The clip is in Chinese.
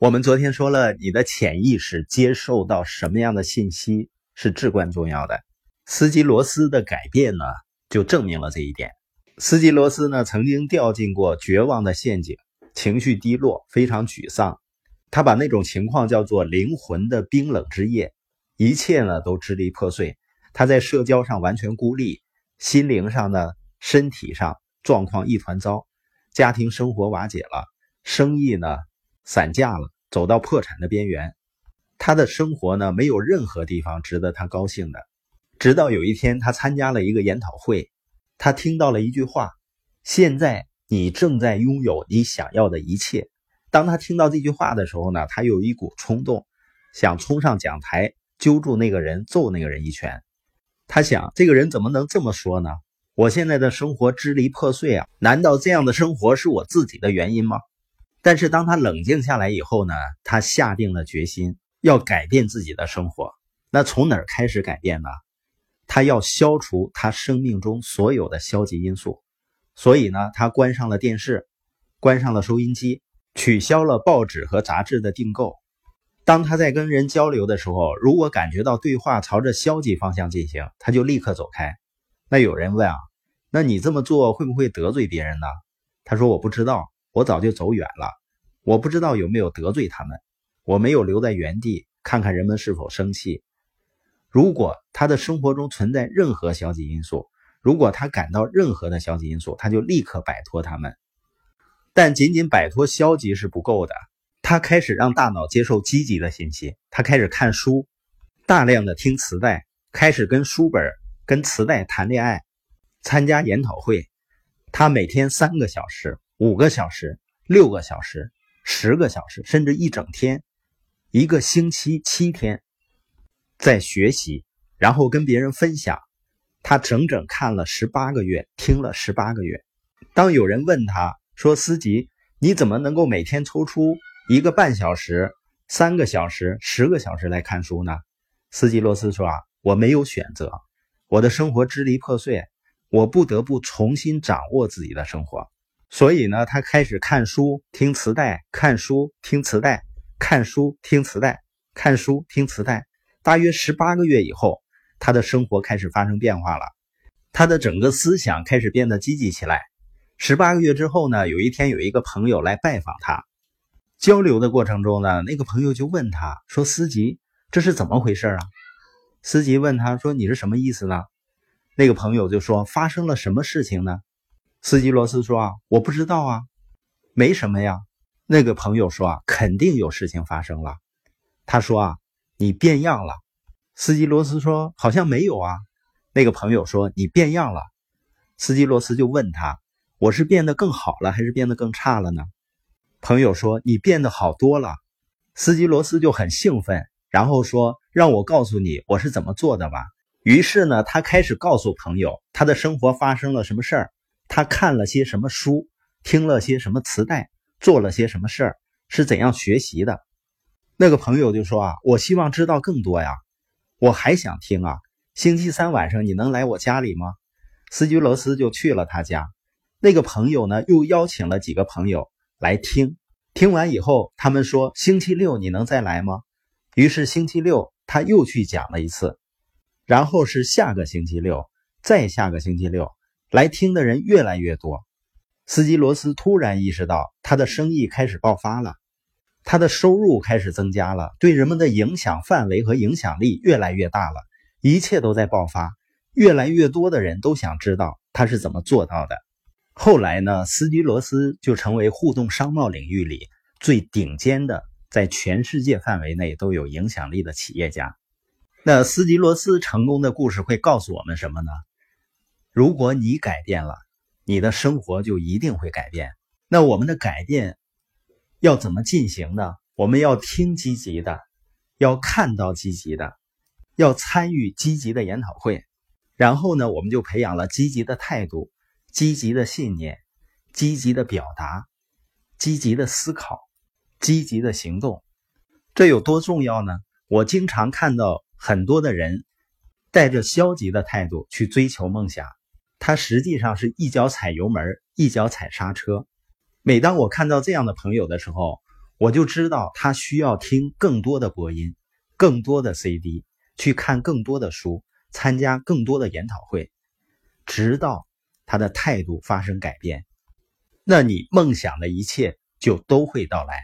我们昨天说了，你的潜意识接受到什么样的信息是至关重要的。斯基罗斯的改变呢，就证明了这一点。斯基罗斯呢，曾经掉进过绝望的陷阱，情绪低落，非常沮丧。他把那种情况叫做灵魂的冰冷之夜，一切呢都支离破碎。他在社交上完全孤立，心灵上呢，身体上状况一团糟，家庭生活瓦解了，生意呢散架了，走到破产的边缘。他的生活呢，没有任何地方值得他高兴的。直到有一天，他参加了一个研讨会，他听到了一句话：现在你正在拥有你想要的一切。当他听到这句话的时候呢，他有一股冲动，想冲上讲台，揪住那个人，揍那个人一拳。他想，这个人怎么能这么说呢？我现在的生活支离破碎啊，难道这样的生活是我自己的原因吗？但是当他冷静下来以后呢，他下定了决心要改变自己的生活。那从哪儿开始改变呢？他要消除他生命中所有的消极因素。所以呢，他关上了电视，关上了收音机，取消了报纸和杂志的订购。当他在跟人交流的时候，如果感觉到对话朝着消极方向进行，他就立刻走开。那有人问啊，那你这么做会不会得罪别人呢？他说，我不知道，我早就走远了，我不知道有没有得罪他们，我没有留在原地看看人们是否生气。如果他的生活中存在任何消极因素，如果他感到任何的消极因素，他就立刻摆脱他们。但仅仅摆脱消极是不够的，他开始让大脑接受积极的信息，他开始看书，大量的听磁带，开始跟书本跟磁带谈恋爱，参加研讨会。他每天3个小时、5个小时、6个小时、10个小时，甚至一整天，一个星期7天在学习，然后跟别人分享。他整整看了18个月，听了18个月。当有人问他说，司机，你怎么能够每天抽出1个半小时、3个小时、10个小时来看书呢？斯基罗斯说啊，我没有选择，我的生活支离破碎，我不得不重新掌握自己的生活。所以呢，他开始看书听磁带，看书听磁带，看书听磁带，看书听磁带。大约18个月以后，他的生活开始发生变化了，他的整个思想开始变得积极起来。18个月之后呢，有一天有一个朋友来拜访他，交流的过程中呢，那个朋友就问他说，司机，这是怎么回事啊？司机问他说，你是什么意思呢？那个朋友就说，发生了什么事情呢？斯基罗斯说啊，我不知道啊，没什么呀。那个朋友说啊，肯定有事情发生了。他说啊，你变样了。斯基罗斯说，好像没有啊。那个朋友说，你变样了。斯基罗斯就问他，我是变得更好了还是变得更差了呢？朋友说，你变得好多了。斯基罗斯就很兴奋，然后说，让我告诉你我是怎么做的吧。于是呢，他开始告诉朋友他的生活发生了什么事儿，他看了些什么书，听了些什么磁带，做了些什么事儿，是怎样学习的。那个朋友就说啊，我希望知道更多呀，我还想听啊，星期三晚上你能来我家里吗？斯基罗斯就去了他家。那个朋友呢，又邀请了几个朋友来听，听完以后他们说，星期六你能再来吗？于是星期六他又去讲了一次，然后是下个星期六，再下个星期六，来听的人越来越多。斯基罗斯突然意识到，他的生意开始爆发了，他的收入开始增加了，对人们的影响范围和影响力越来越大了，一切都在爆发，越来越多的人都想知道他是怎么做到的。后来呢，斯基罗斯就成为互动商贸领域里最顶尖的，在全世界范围内都有影响力的企业家。那斯基罗斯成功的故事会告诉我们什么呢？如果你改变了，你的生活就一定会改变。那我们的改变要怎么进行呢？我们要听积极的，要看到积极的，要参与积极的研讨会。然后呢，我们就培养了积极的态度、积极的信念、积极的表达、积极的思考、积极的行动。这有多重要呢？我经常看到很多的人带着消极的态度去追求梦想，他实际上是一脚踩油门，一脚踩刹车。每当我看到这样的朋友的时候，我就知道他需要听更多的播音，更多的 CD， 去看更多的书，参加更多的研讨会，直到他的态度发生改变，那你梦想的一切就都会到来。